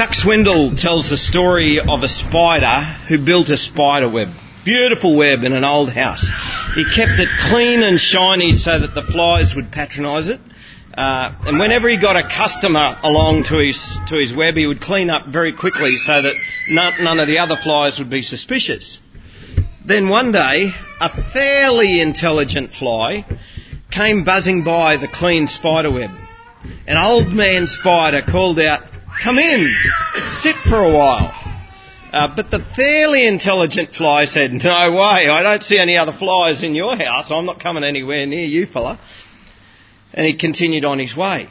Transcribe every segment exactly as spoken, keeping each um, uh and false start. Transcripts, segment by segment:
Chuck Swindle tells the story of a spider who built a spider web. Beautiful web in an old house. He kept it clean and shiny so that the flies would patronise it. Uh, and whenever he got a customer along to his to his web, he would clean up very quickly so that none, none of the other flies would be suspicious. Then one day, a fairly intelligent fly came buzzing by the clean spider web. An old man spider called out, "Come in, sit for a while." Uh, but the fairly intelligent fly said, "No way, I don't see any other flies in your house. I'm not coming anywhere near you, fella." And he continued on his way.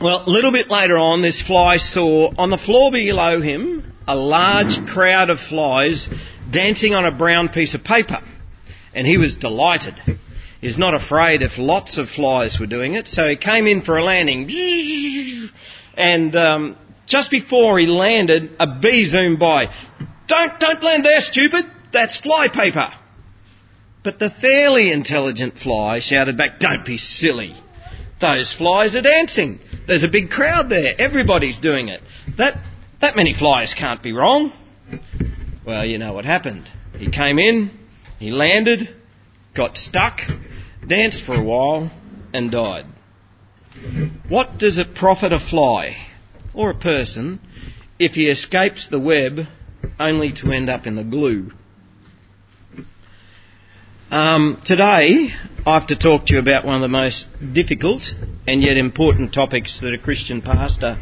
Well, a little bit later on, this fly saw on the floor below him a large crowd of flies dancing on a brown piece of paper. And he was delighted. He's not afraid if lots of flies were doing it. So he came in for a landing. And um, just before he landed, a bee zoomed by. Don't, don't land there, stupid. That's fly paper." But the fairly intelligent fly shouted back, "Don't be silly. Those flies are dancing. There's a big crowd there. Everybody's doing it. That that many flies can't be wrong." Well, you know what happened. He came in, he landed, got stuck, danced for a while, and died. What does it profit a fly or a person if he escapes the web only to end up in the glue? Um, today, I have to talk to you about one of the most difficult and yet important topics that a Christian pastor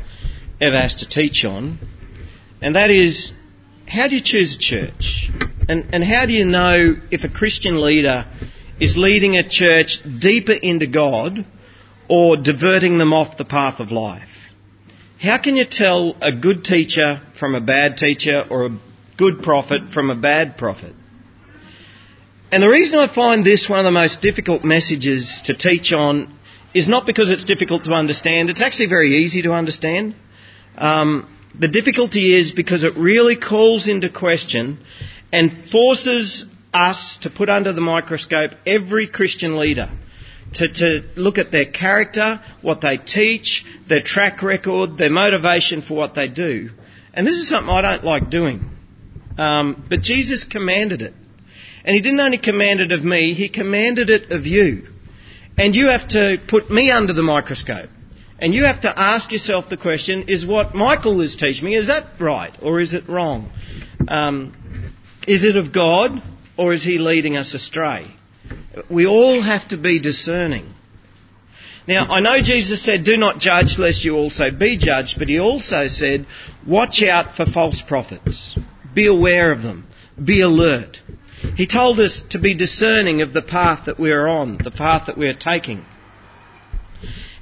ever has to teach on, and that is, how do you choose a church? And, and how do you know if a Christian leader is leading a church deeper into God or diverting them off the path of life? How can you tell a good teacher from a bad teacher or a good prophet from a bad prophet? And the reason I find this one of the most difficult messages to teach on is not because it's difficult to understand. It's actually very easy to understand. Um, the difficulty is because it really calls into question and forces us to put under the microscope every Christian leader, to, to look at their character, what they teach, their track record, their motivation for what they do. And this is something I don't like doing. Um, but Jesus commanded it. And he didn't only command it of me, he commanded it of you. And you have to put me under the microscope. And you have to ask yourself the question, is what Michael is teaching me, is that right or is it wrong? Um, is it of God or is he leading us astray? We all have to be discerning. Now, I know Jesus said, "Do not judge lest you also be judged," but he also said, "Watch out for false prophets. Be aware of them. Be alert." He told us to be discerning of the path that we are on, the path that we are taking.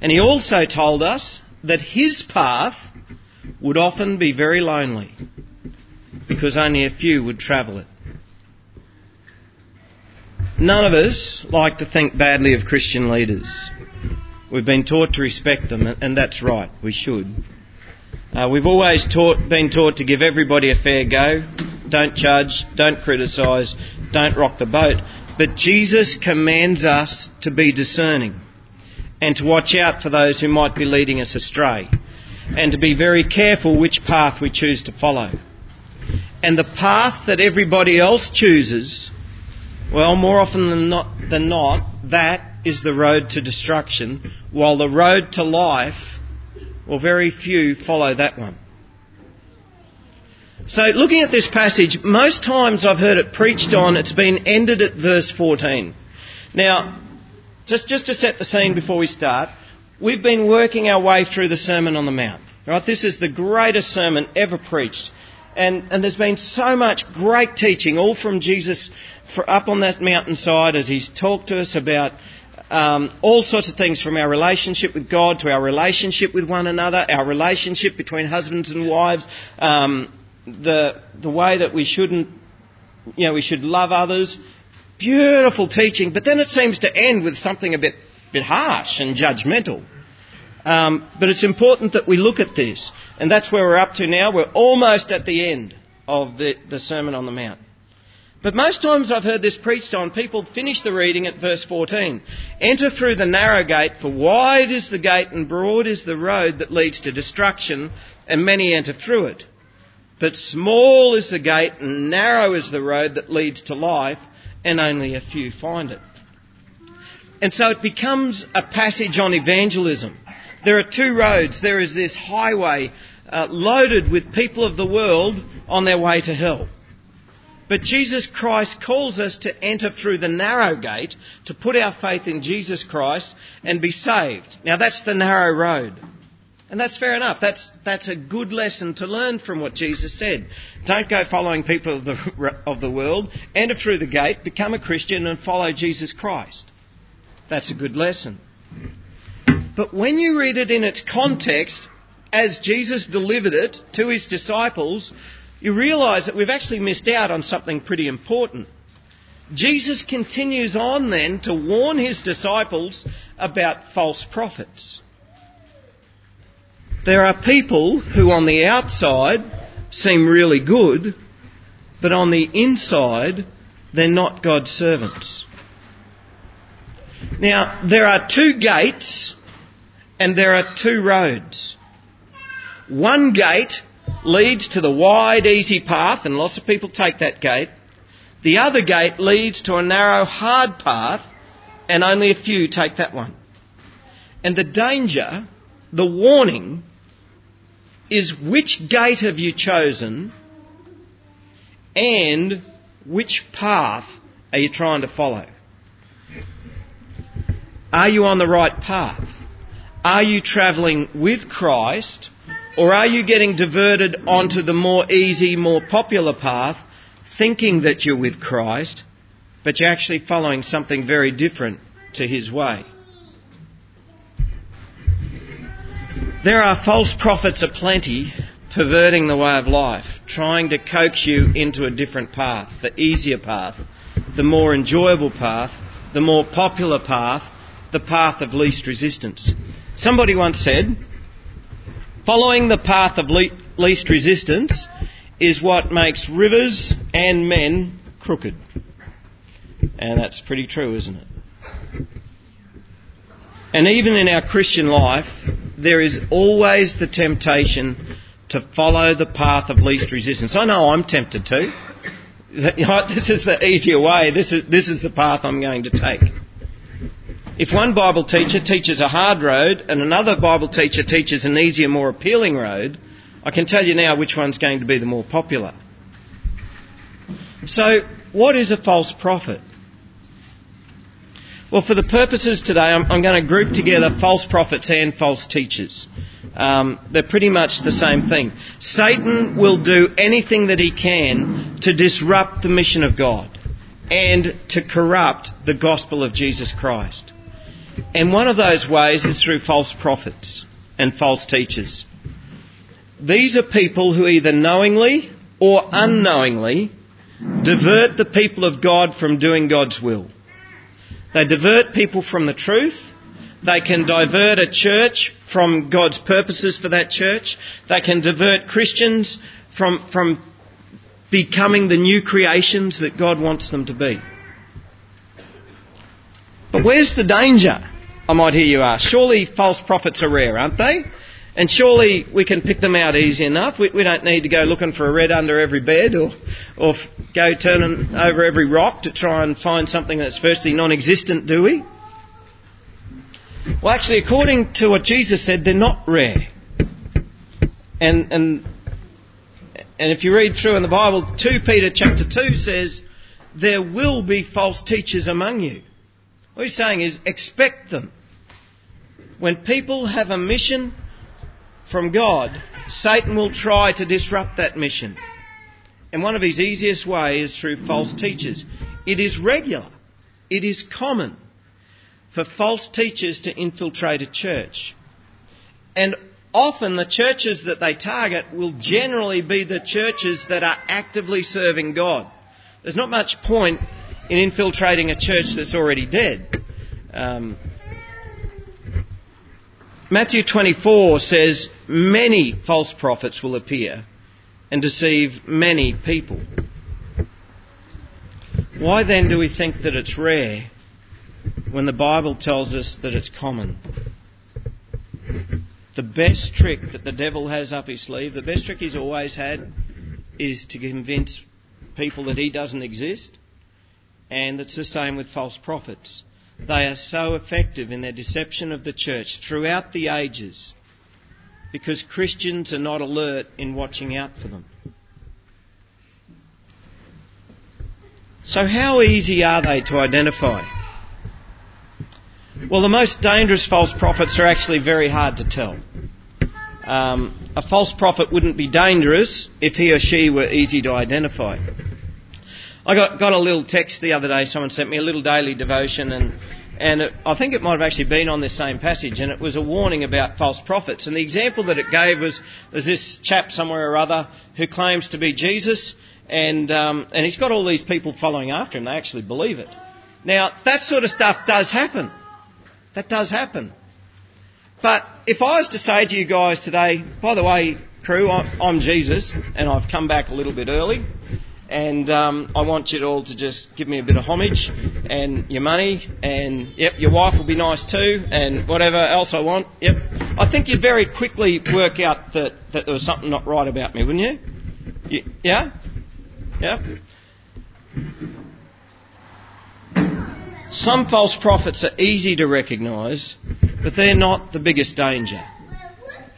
And he also told us that his path would often be very lonely because only a few would travel it. None of us like to think badly of Christian leaders. We've been taught to respect them, and that's right, we should. Uh, we've always taught, been taught to give everybody a fair go. Don't judge, don't criticise, don't rock the boat. But Jesus commands us to be discerning and to watch out for those who might be leading us astray and to be very careful which path we choose to follow. And the path that everybody else chooses, well, more often than not, than not, that is the road to destruction, while the road to life, well, very few follow that one. So looking at this passage, most times I've heard it preached on, it's been ended at verse fourteen. Now, just, just to set the scene before we start, we've been working our way through the Sermon on the Mount. Right? This is the greatest sermon ever preached. And, and there's been so much great teaching, all from Jesus for up on that mountainside as he's talked to us about Um, all sorts of things, from our relationship with God to our relationship with one another, our relationship between husbands and wives, um, the the way that we shouldn't, you know, we should love others. Beautiful teaching, but then it seems to end with something a bit bit harsh and judgmental. Um, but it's important that we look at this, and that's where we're up to now. We're almost at the end of the, the Sermon on the Mount. But most times I've heard this preached on, people finish the reading at verse fourteen. Enter through the narrow gate, for wide is the gate and broad is the road that leads to destruction, and many enter through it. But small is the gate and narrow is the road that leads to life, and only a few find it. And so it becomes a passage on evangelism. There are two roads. There is this highway uh, loaded with people of the world on their way to hell. But Jesus Christ calls us to enter through the narrow gate, to put our faith in Jesus Christ and be saved. Now, that's the narrow road. And that's fair enough. That's that's a good lesson to learn from what Jesus said. Don't go following people of the, of the world. Enter through the gate, become a Christian and follow Jesus Christ. That's a good lesson. But when you read it in its context, as Jesus delivered it to his disciples, you realise that we've actually missed out on something pretty important. Jesus continues on then to warn his disciples about false prophets. There are people who on the outside seem really good, but on the inside they're not God's servants. Now, there are two gates and there are two roads. One gate leads to the wide, easy path, and lots of people take that gate. The other gate leads to a narrow, hard path, and only a few take that one. And the danger, the warning, is which gate have you chosen and which path are you trying to follow? Are you on the right path? Are you travelling with Christ? Or are you getting diverted onto the more easy, more popular path, thinking that you're with Christ, but you're actually following something very different to his way? There are false prophets aplenty, perverting the way of life, trying to coax you into a different path, the easier path, the more enjoyable path, the more popular path, the path of least resistance. Somebody once said, following the path of le- least resistance is what makes rivers and men crooked. And that's pretty true, isn't it? And even in our Christian life, there is always the temptation to follow the path of least resistance. I know I'm tempted to. This is the easier way. This is, this is the path I'm going to take. If one Bible teacher teaches a hard road and another Bible teacher teaches an easier, more appealing road, I can tell you now which one's going to be the more popular. So, what is a false prophet? Well, for the purposes today, I'm, I'm going to group together false prophets and false teachers. Um, they're pretty much the same thing. Satan will do anything that he can to disrupt the mission of God and to corrupt the gospel of Jesus Christ. And one of those ways is through false prophets and false teachers. These are people who either knowingly or unknowingly divert the people of God from doing God's will. They divert people from the truth. They can divert a church from God's purposes for that church. They can divert Christians from, from becoming the new creations that God wants them to be. But where's the danger, I might hear you ask? Surely false prophets are rare, aren't they? And surely we can pick them out easy enough. We, we don't need to go looking for a red under every bed or, or go turning over every rock to try and find something that's firstly non-existent, do we? Well, actually, according to what Jesus said, they're not rare. And, and, and if you read through in the Bible, Second Peter chapter two says, there will be false teachers among you. What he's saying is expect them. When people have a mission from God, Satan will try to disrupt that mission. And one of his easiest ways is through false teachers. It is regular. It is common for false teachers to infiltrate a church. And often the churches that they target will generally be the churches that are actively serving God. There's not much point in infiltrating a church that's already dead. Um, Matthew twenty-four says, many false prophets will appear and deceive many people. Why then do we think that it's rare when the Bible tells us that it's common? The best trick that the devil has up his sleeve, the best trick he's always had, is to convince people that he doesn't exist. And it's the same with false prophets. They are so effective in their deception of the church throughout the ages because Christians are not alert in watching out for them. So how easy are they to identify? Well, the most dangerous false prophets are actually very hard to tell. Um, a false prophet wouldn't be dangerous if he or she were easy to identify. I got, got a little text the other day. Someone sent me a little daily devotion, and, and it, I think it might have actually been on this same passage, and it was a warning about false prophets. And the example that it gave was there's this chap somewhere or other who claims to be Jesus, and um, and he's got all these people following after him. They actually believe it. Now, that sort of stuff does happen. That does happen. But if I was to say to you guys today, by the way, crew, I'm Jesus, and I've come back a little bit early, and um, I want you all to just give me a bit of homage and your money, and yep, your wife will be nice too, and whatever else I want, yep. I think you'd very quickly work out that, that there was something not right about me, wouldn't you? you yeah? Yeah? Some false prophets are easy to recognise, but they're not the biggest danger.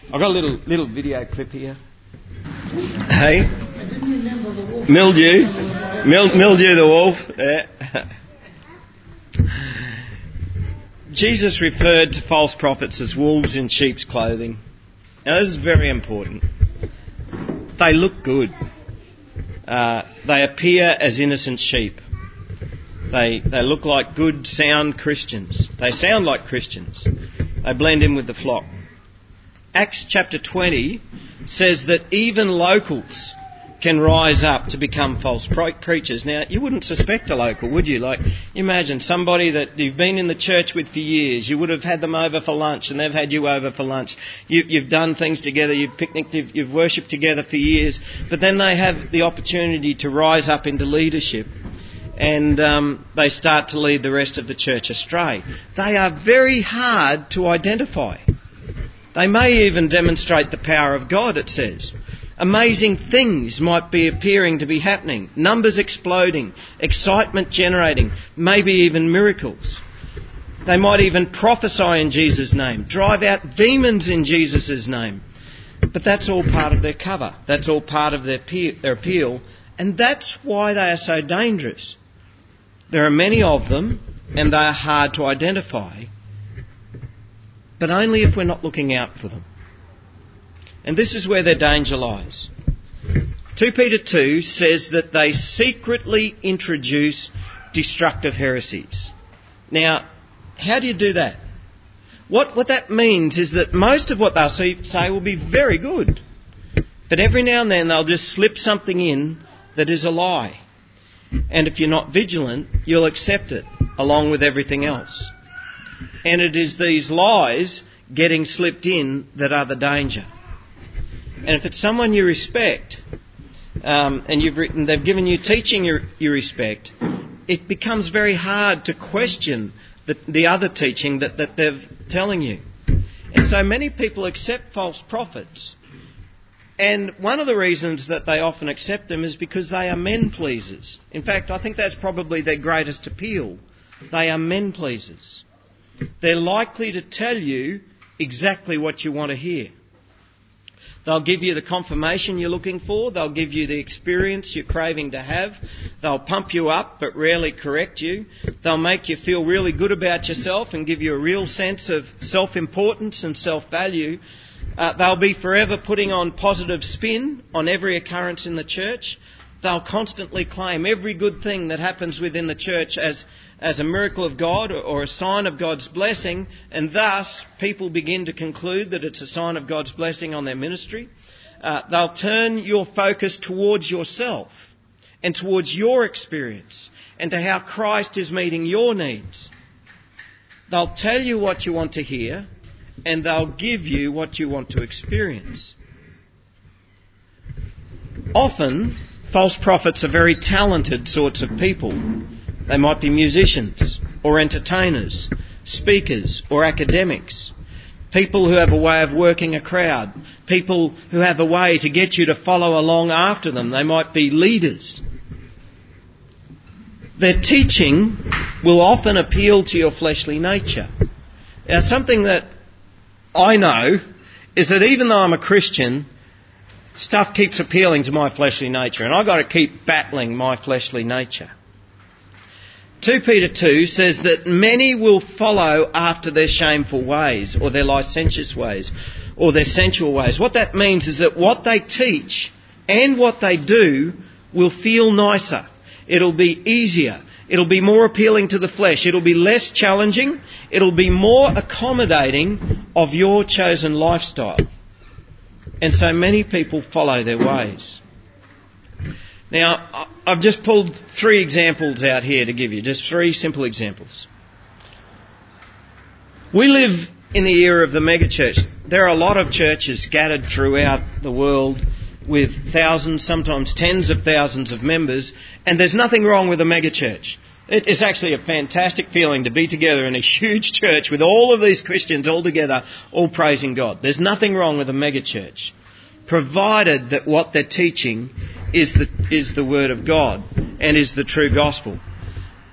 I've got a little little video clip here. Hey? Mildew. Mild, mildew the wolf. Yeah. Jesus referred to false prophets as wolves in sheep's clothing. Now, this is very important. They look good. Uh, they appear as innocent sheep. They they look like good, sound Christians. They sound like Christians. They blend in with the flock. Acts chapter twenty says that even locals can rise up to become false preachers. Now, you wouldn't suspect a local, would you? Like, imagine somebody that you've been in the church with for years. You would have had them over for lunch, and they've had you over for lunch. You, you've done things together. You've picnicked. You've, you've worshipped together for years. But then they have the opportunity to rise up into leadership, and um, they start to lead the rest of the church astray. They are very hard to identify. They may even demonstrate the power of God, it says. Amazing things might be appearing to be happening, numbers exploding, excitement generating, maybe even miracles. They might even prophesy in Jesus' name, drive out demons in Jesus' name. But that's all part of their cover. That's all part of their, pe- their appeal. And that's why they are so dangerous. There are many of them, and they are hard to identify, but only if we're not looking out for them. And this is where their danger lies. Second Peter two says that they secretly introduce destructive heresies. Now, how do you do that? What, what that means is that most of what they'll say will be very good, but every now and then they'll just slip something in that is a lie. And if you're not vigilant, you'll accept it, along with everything else. And it is these lies getting slipped in that are the danger. And if it's someone you respect, um, and you've written, they've given you teaching you, you respect, it becomes very hard to question the, the other teaching that, that they're telling you. And so many people accept false prophets. And one of the reasons that they often accept them is because they are men pleasers. In fact, I think that's probably their greatest appeal. They are men pleasers. They're likely to tell you exactly what you want to hear. They'll give you the confirmation you're looking for. They'll give you the experience you're craving to have. They'll pump you up but rarely correct you. They'll make you feel really good about yourself and give you a real sense of self-importance and self-value. Uh, they'll be forever putting on positive spin on every occurrence in the church. They'll constantly claim every good thing that happens within the church as, as a miracle of God or, or a sign of God's blessing, and thus people begin to conclude that it's a sign of God's blessing on their ministry. Uh, they'll turn your focus towards yourself and towards your experience and to how Christ is meeting your needs. They'll tell you what you want to hear, and they'll give you what you want to experience. Often, false prophets are very talented sorts of people They might be musicians or entertainers, speakers or academics, people who have a way of working a crowd, people who have a way to get you to follow along after them. They might be leaders. Their teaching will often appeal to your fleshly nature. Now, something that I know is that even though I'm a Christian, stuff keeps appealing to my fleshly nature, and I've got to keep battling my fleshly nature. Second Peter two says that many will follow after their shameful ways, or their licentious ways, or their sensual ways. What that means is that what they teach and what they do will feel nicer. It'll be easier. It'll be more appealing to the flesh. It'll be less challenging. It'll be more accommodating of your chosen lifestyle. And so many people follow their ways. Now, I've just pulled three examples out here to give you, just three simple examples. We live in the era of the megachurch. There are a lot of churches scattered throughout the world with thousands, sometimes tens of thousands of members, and there's nothing wrong with a megachurch. It is actually a fantastic feeling to be together in a huge church with all of these Christians all together, all praising God. There's nothing wrong with a megachurch, provided that what they're teaching is the, is the Word of God and is the true gospel.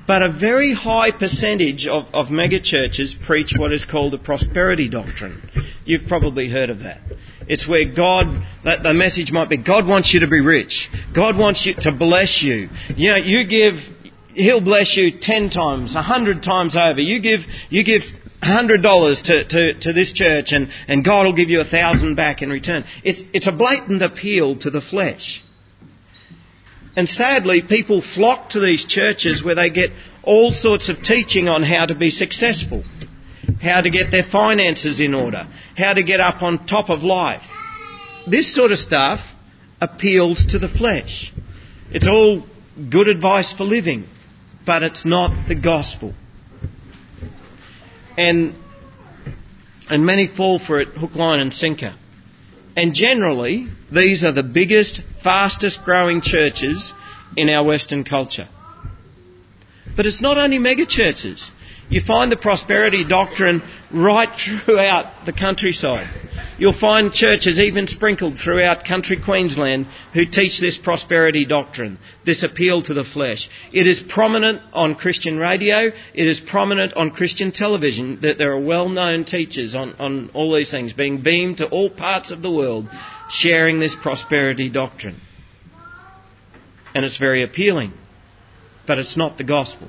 But a very high percentage of, of megachurches preach what is called a prosperity doctrine. You've probably heard of that. It's where God, that the message might be, God wants you to be rich. God wants you to bless you. You know, you give, He'll bless you ten times, a hundred times over. You give, you give a hundred dollars to, to, to this church, and, and God will give you a thousand back in return. It's, it's a blatant appeal to the flesh. And sadly, people flock to these churches where they get all sorts of teaching on how to be successful, how to get their finances in order, how to get up on top of life. This sort of stuff appeals to the flesh. It's all good advice for living, but it's not the gospel. And, and many fall for it hook, line and sinker. And generally, these are the biggest, fastest-growing churches in our Western culture. But it's not only megachurches. You find the prosperity doctrine right throughout the countryside. You'll find churches even sprinkled throughout country Queensland who teach this prosperity doctrine, this appeal to the flesh. It is prominent on Christian radio. It is prominent on Christian television, that there are well-known teachers on, on all these things being beamed to all parts of the world, sharing this prosperity doctrine. And it's very appealing, but it's not the gospel.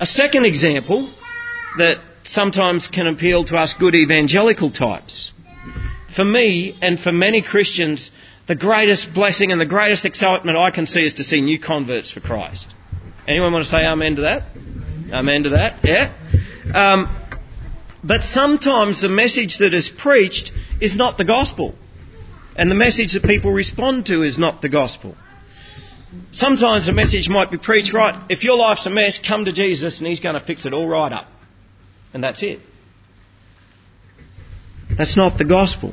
A second example that sometimes can appeal to us good evangelical types. For me and for many Christians, the greatest blessing and the greatest excitement I can see is to see new converts for Christ. Anyone want to say amen to that? Amen to that, yeah. Um, but sometimes the message that is preached is not the gospel, and the message that people respond to is not the gospel. Sometimes a message might be preached, right, if your life's a mess, come to Jesus and He's going to fix it all right up. And that's it. That's not the gospel.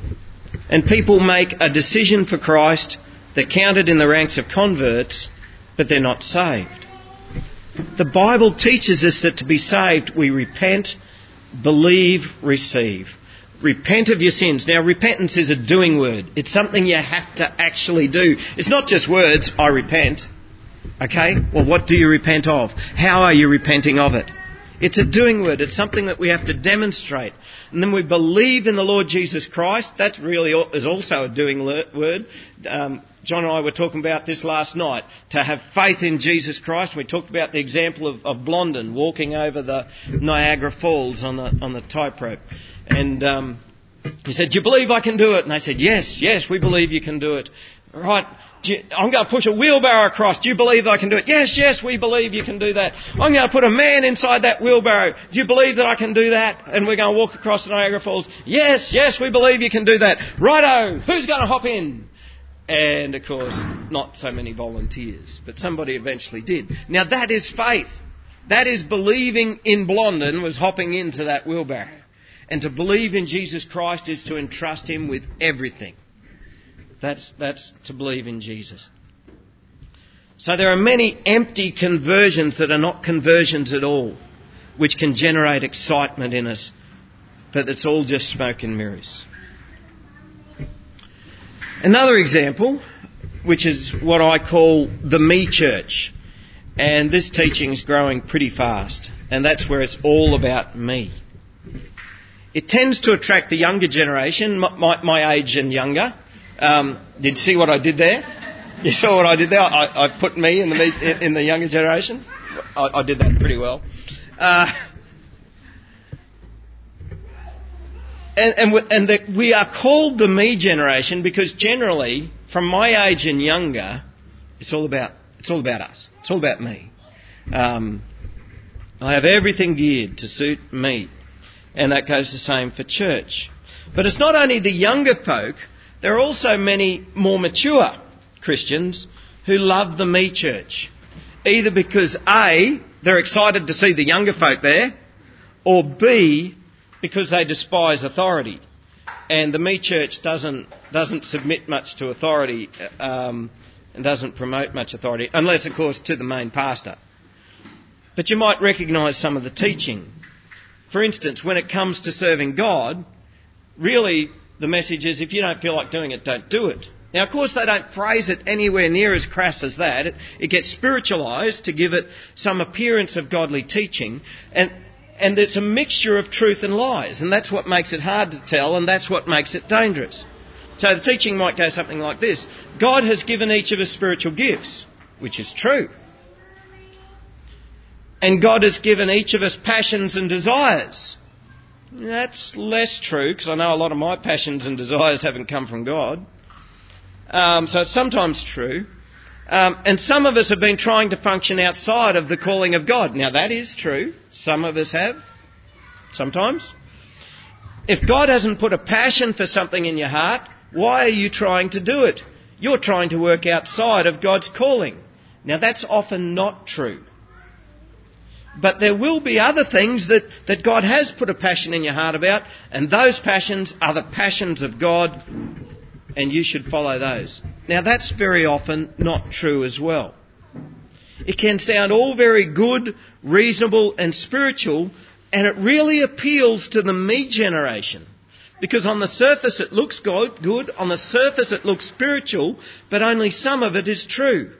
And people make a decision for Christ, they're counted in the ranks of converts, but they're not saved. The Bible teaches us that to be saved, we repent, believe, receive. Repent of your sins. Now, repentance is a doing word. It's something you have to actually do. It's not just words, I repent. Okay? Well, what do you repent of? How are you repenting of it? It's a doing word. It's something that we have to demonstrate. And then we believe in the Lord Jesus Christ. That really is also a doing word. Um, John and I were talking about this last night. To have faith in Jesus Christ. We talked about the example of, of Blondin walking over the Niagara Falls on the, on the tightrope. And um, he said, do you believe I can do it? And they said, yes, yes, we believe you can do it. All right, do you, I'm going to push a wheelbarrow across. Do you believe I can do it? Yes, yes, we believe you can do that. I'm going to put a man inside that wheelbarrow. Do you believe that I can do that? And we're going to walk across the Niagara Falls. Yes, yes, we believe you can do that. Righto, who's going to hop in? And, of course, not so many volunteers, but somebody eventually did. Now, that is faith. That is believing in Blondin was hopping into that wheelbarrow. And to believe in Jesus Christ is to entrust Him with everything. That's, that's to believe in Jesus. So there are many empty conversions that are not conversions at all, which can generate excitement in us, but it's all just smoke and mirrors. Another example, which is what I call the me church, and this teaching is growing pretty fast, and that's where it's all about me. It tends to attract the younger generation, my, my age and younger. Um, did you see what I did there? You saw what I did there? I, I put me in the me, in the younger generation. I, I did that pretty well. Uh, and and, we, and the, we are called the me generation because generally, from my age and younger, it's all about it's all about us. It's all about me. Um, I have everything geared to suit me. And that goes the same for church. But it's not only the younger folk, there are also many more mature Christians who love the me church. Either because A, they're excited to see the younger folk there, or B, because they despise authority. And the me church doesn't doesn't submit much to authority um, and doesn't promote much authority, unless, of course, to the main pastor. But you might recognise some of the teaching. For instance, when it comes to serving God, really the message is if you don't feel like doing it, don't do it. Now, of course, they don't phrase it anywhere near as crass as that. It, it gets spiritualised to give it some appearance of godly teaching. And, and it's a mixture of truth and lies. And that's what makes it hard to tell, and that's what makes it dangerous. So the teaching might go something like this. God has given each of us spiritual gifts, which is true. And God has given each of us passions and desires. That's less true, because I know a lot of my passions and desires haven't come from God. Um, so it's sometimes true. Um, and some of us have been trying to function outside of the calling of God. Now that is true. Some of us have. Sometimes. If God hasn't put a passion for something in your heart, why are you trying to do it? You're trying to work outside of God's calling. Now that's often not true. But there will be other things that, that God has put a passion in your heart about, and those passions are the passions of God, and you should follow those. Now that's very often not true as well. It can sound all very good, reasonable and spiritual, and it really appeals to the me generation. Because on the surface it looks good, good, on the surface it looks spiritual, but only some of it is true.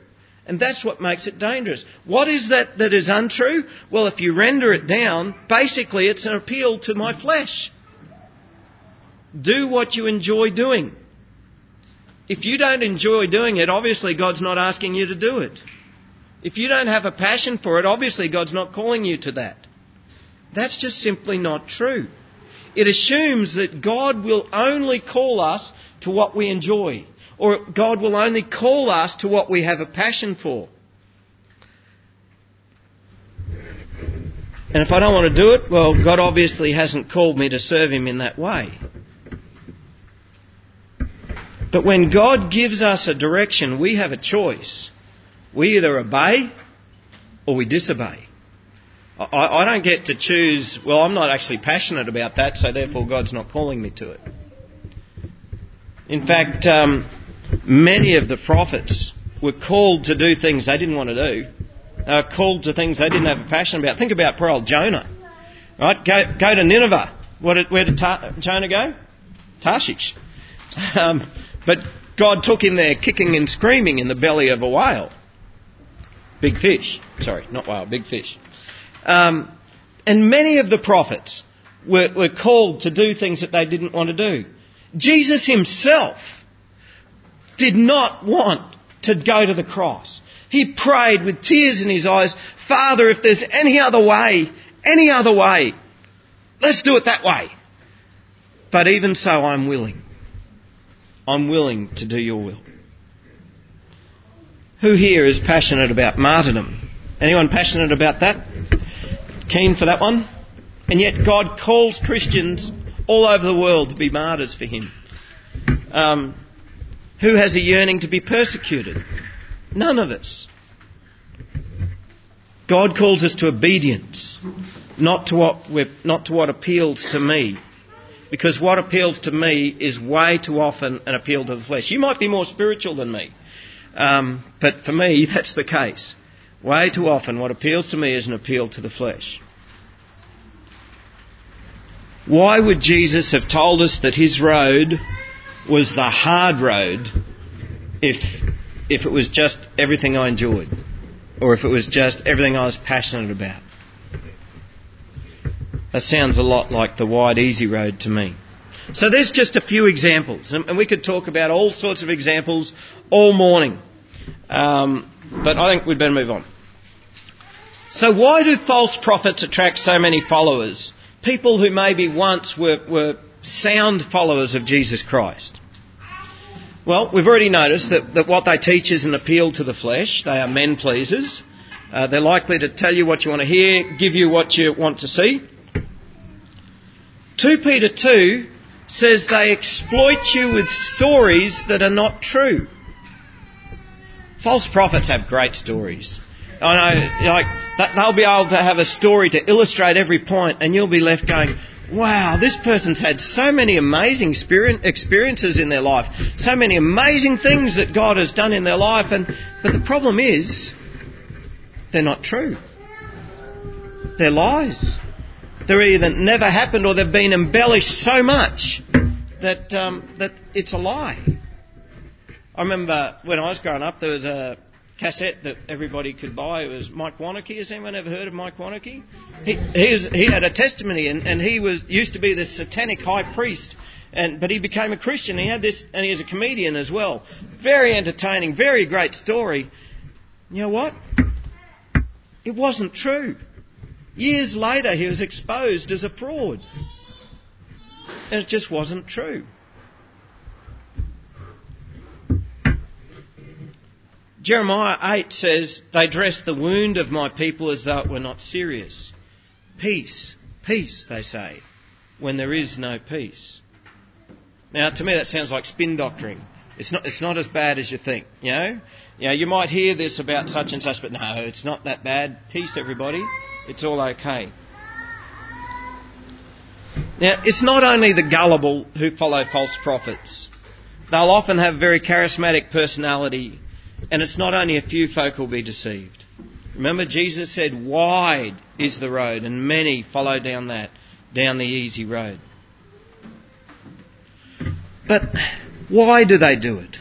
And that's what makes it dangerous. What is that that is untrue? Well, if you render it down, basically it's an appeal to my flesh. Do what you enjoy doing. If you don't enjoy doing it, obviously God's not asking you to do it. If you don't have a passion for it, obviously God's not calling you to that. That's just simply not true. It assumes that God will only call us to what we enjoy. Or God will only call us to what we have a passion for. And if I don't want to do it, well, God obviously hasn't called me to serve Him in that way. But when God gives us a direction, we have a choice. We either obey or we disobey. I, I don't get to choose, well, I'm not actually passionate about that, so therefore God's not calling me to it. In fact, um, many of the prophets were called to do things they didn't want to do. They were called to things they didn't have a passion about. Think about poor old Jonah. Right? Go, go to Nineveh. What did, where did Ta- Jonah go? Tarshish. Um, but God took him there kicking and screaming in the belly of a whale. Big fish. Sorry, not whale, big fish. Um, and many of the prophets were, were called to do things that they didn't want to do. Jesus himself did not want to go to the cross. He prayed with tears in his eyes, Father, if there's any other way, any other way, let's do it that way. But even so, I'm willing. I'm willing to do your will. Who here is passionate about martyrdom? Anyone passionate about that? Keen for that one? And yet God calls Christians all over the world to be martyrs for him. Um, who has a yearning to be persecuted? None of us. God calls us to obedience, not to what we're, not to what appeals to me, because what appeals to me is way too often an appeal to the flesh. You might be more spiritual than me, Um, but for me, that's the case. Way too often, what appeals to me is an appeal to the flesh. Why would Jesus have told us that his road was the hard road if if it was just everything I enjoyed, or if it was just everything I was passionate about? That sounds a lot like the wide, easy road to me. So there's just a few examples, and we could talk about all sorts of examples all morning. Um, but I think we'd better move on. So why do false prophets attract so many followers? People who maybe once were, were sound followers of Jesus Christ. Well, we've already noticed that, that what they teach is an appeal to the flesh. They are men-pleasers. Uh, they're likely to tell you what you want to hear, give you what you want to see. Second Peter two says they exploit you with stories that are not true. False prophets have great stories. I know, like, they'll be able to have a story to illustrate every point, and you'll be left going, wow, this person's had so many amazing experiences in their life, so many amazing things that God has done in their life, and but the problem is they're not true. They're lies. They're either never happened or they've been embellished so much that um, that it's a lie. I remember when I was growing up, there was a cassette that everybody could buy. It was Mike Wannocky. Has anyone ever heard of Mike Wannocky? He he, was, he had a testimony, and, and he was used to be this satanic high priest, and but he became a Christian. He had this, and he was a comedian as well. Very entertaining, very great story. You know what? It wasn't true. Years later, he was exposed as a fraud. And it just wasn't true. Jeremiah eight says, they dress the wound of my people as though it were not serious. Peace, peace, they say, when there is no peace. Now, to me, that sounds like spin doctoring. It's not, it's not as bad as you think, you know? You know, you might hear this about such and such, but no, it's not that bad. Peace, everybody. It's all okay. Now, it's not only the gullible who follow false prophets. They'll often have very charismatic personality, and it's not only a few folk will be deceived. Remember, Jesus said, wide is the road, and many follow down that, down the easy road. But why do they do it?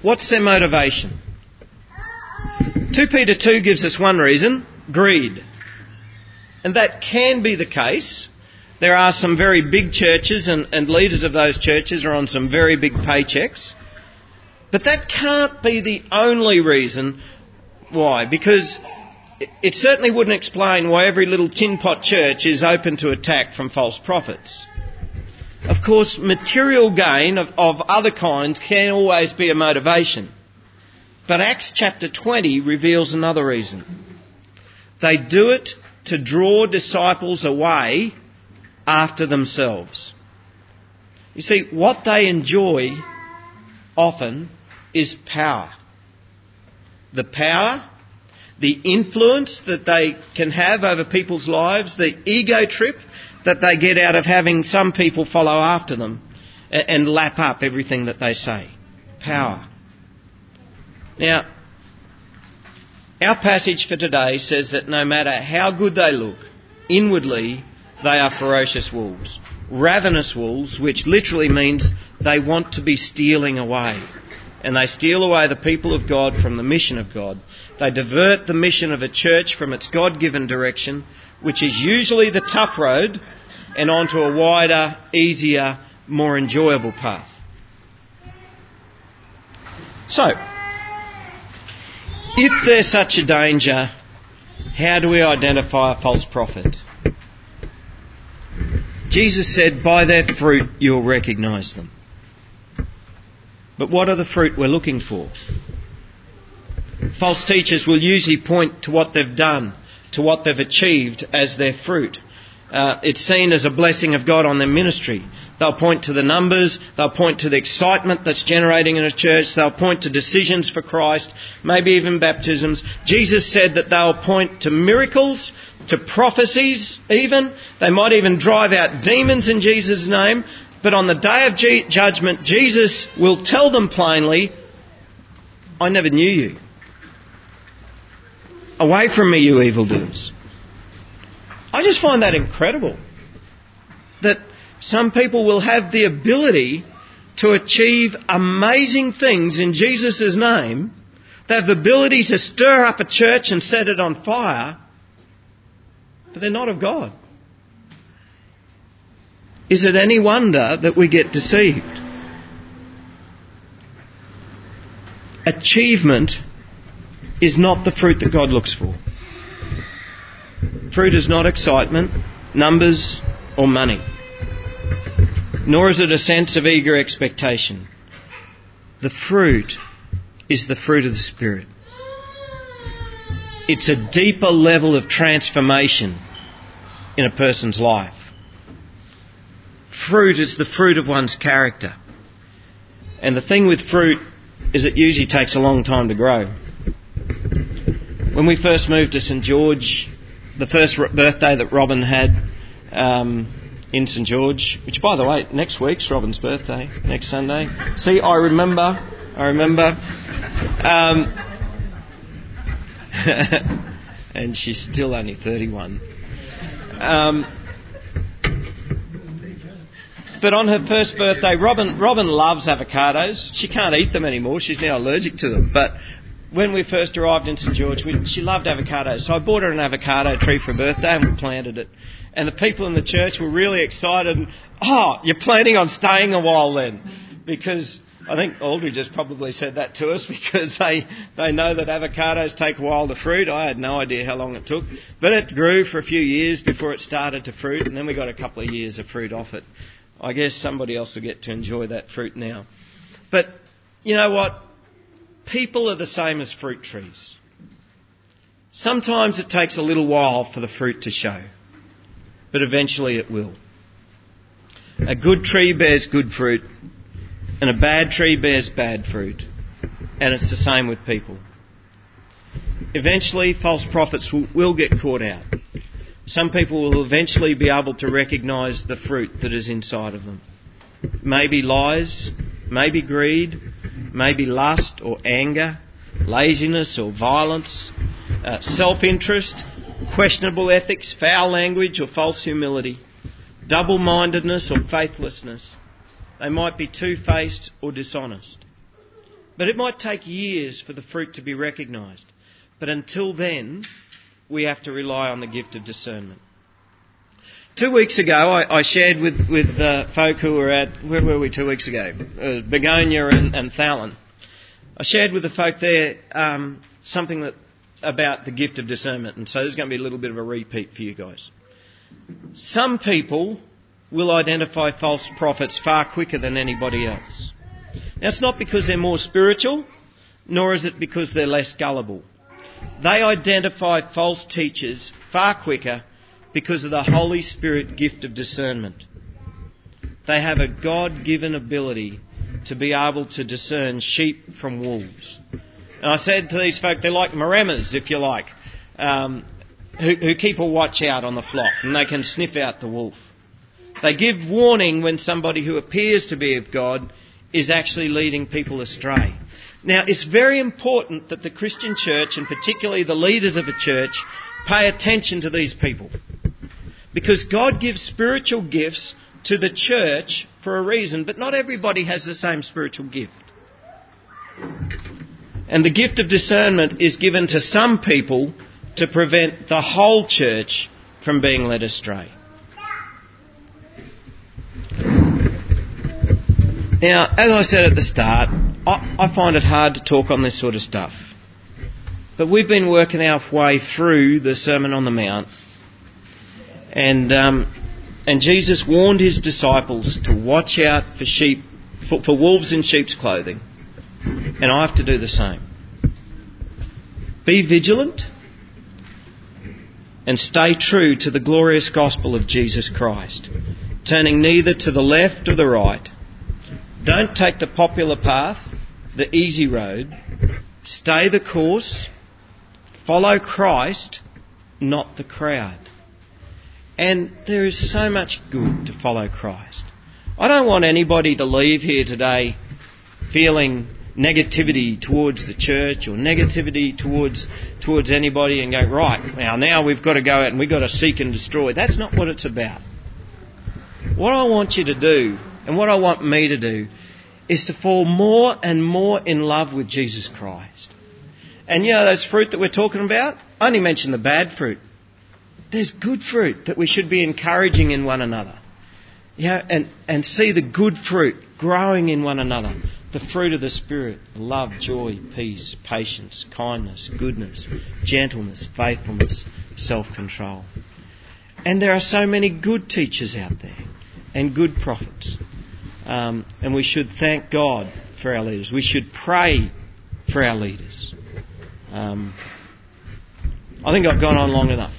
What's their motivation? Second Peter two gives us one reason, greed. And that can be the case. There are some very big churches, and, and leaders of those churches are on some very big paychecks. But that can't be the only reason why, because it certainly wouldn't explain why every little tin pot church is open to attack from false prophets. Of course, material gain of, of other kinds can always be a motivation. But Acts chapter twenty reveals another reason. They do it to draw disciples away after themselves. You see, what they enjoy often is power. The power, the influence that they can have over people's lives, the ego trip that they get out of having some people follow after them and lap up everything that they say. Power. Now, our passage for today says that no matter how good they look, inwardly they are ferocious wolves, ravenous wolves, which literally means they want to be stealing away. And they steal away the people of God from the mission of God. They divert the mission of a church from its God-given direction, which is usually the tough road, and onto a wider, easier, more enjoyable path. So, if there's such a danger, how do we identify a false prophet? Jesus said, by their fruit you'll recognise them. But what are the fruit we're looking for? False teachers will usually point to what they've done, to what they've achieved as their fruit. Uh, it's seen as a blessing of God on their ministry. They'll point to the numbers, they'll point to the excitement that's generating in a church, they'll point to decisions for Christ, maybe even baptisms. Jesus said that they'll point to miracles, to prophecies even. They might even drive out demons in Jesus' name. But on the day of judgment, Jesus will tell them plainly, I never knew you. Away from me, you evildoers. I just find that incredible, that some people will have the ability to achieve amazing things in Jesus' name. They have the ability to stir up a church and set it on fire, but they're not of God. Is it any wonder that we get deceived? Achievement is not the fruit that God looks for. Fruit is not excitement, numbers or money. Nor is it a sense of eager expectation. The fruit is the fruit of the Spirit. It's a deeper level of transformation in a person's life. Fruit is the fruit of one's character. And the thing with fruit is it usually takes a long time to grow. When we first moved to St George, the first birthday that Robin had um, in St George, which by the way, next week's Robin's birthday, next Sunday. See, I remember, I remember. Um, and she's still only thirty-one. Um, But on her first birthday, Robin Robin loves avocados. She can't eat them anymore. She's now allergic to them. But when we first arrived in St George, we, she loved avocados. So I bought her an avocado tree for her birthday and we planted it. And the people in the church were really excited. And, oh, you're planning on staying a while then? Because I think Aldridge just probably said that to us, because they, they know that avocados take a while to fruit. I had no idea how long it took. But it grew for a few years before it started to fruit. And then we got a couple of years of fruit off it. I guess somebody else will get to enjoy that fruit now. But you know what? People are the same as fruit trees. Sometimes it takes a little while for the fruit to show, but eventually it will. A good tree bears good fruit, and a bad tree bears bad fruit. And it's the same with people. Eventually, false prophets will, will get caught out. Some people will eventually be able to recognise the fruit that is inside of them. Maybe lies, maybe greed, maybe lust or anger, laziness or violence, uh, self-interest, questionable ethics, foul language or false humility, double-mindedness or faithlessness. They might be two-faced or dishonest. But it might take years for the fruit to be recognised. But until then, we have to rely on the gift of discernment. Two weeks ago, I, I shared with, with uh, folk who were at, where were we two weeks ago? Uh, Begonia and, and Thallon. I shared with the folk there um, something that about the gift of discernment, and so there's going to be a little bit of a repeat for you guys. Some people will identify false prophets far quicker than anybody else. Now, it's not because they're more spiritual, nor is it because they're less gullible. They identify false teachers far quicker because of the Holy Spirit gift of discernment. They have a God-given ability to be able to discern sheep from wolves. And I said to these folk, they're like Maremmas, if you like, um, who, who keep a watch out on the flock, and they can sniff out the wolf. They give warning when somebody who appears to be of God is actually leading people astray. Now, it's very important that the Christian church, and particularly the leaders of a church, pay attention to these people. Because God gives spiritual gifts to the church for a reason, but not everybody has the same spiritual gift. And the gift of discernment is given to some people to prevent the whole church from being led astray. Now, as I said at the start, I find it hard to talk on this sort of stuff. But we've been working our way through the Sermon on the Mount. And um, and Jesus warned his disciples to watch out for sheep, for, for wolves in sheep's clothing. And I have to do the same. Be vigilant and stay true to the glorious gospel of Jesus Christ, turning neither to the left or the right. Don't take the popular path, the easy road. Stay the course. Follow Christ, not the crowd. And there is so much good to follow Christ. I don't want anybody to leave here today feeling negativity towards the church or negativity towards towards anybody and go, right, now, now we've got to go out and we've got to seek and destroy. That's not what it's about. What I want you to do and what I want me to do is to fall more and more in love with Jesus Christ. And you know those fruit that we're talking about? I only mentioned the bad fruit. There's good fruit that we should be encouraging in one another. You know, and, and see the good fruit growing in one another. The fruit of the Spirit, love, joy, peace, patience, kindness, goodness, gentleness, faithfulness, self-control. And there are so many good teachers out there and good prophets. Um, and we should thank God for our leaders. We should pray for our leaders. Um, I think I've gone on long enough.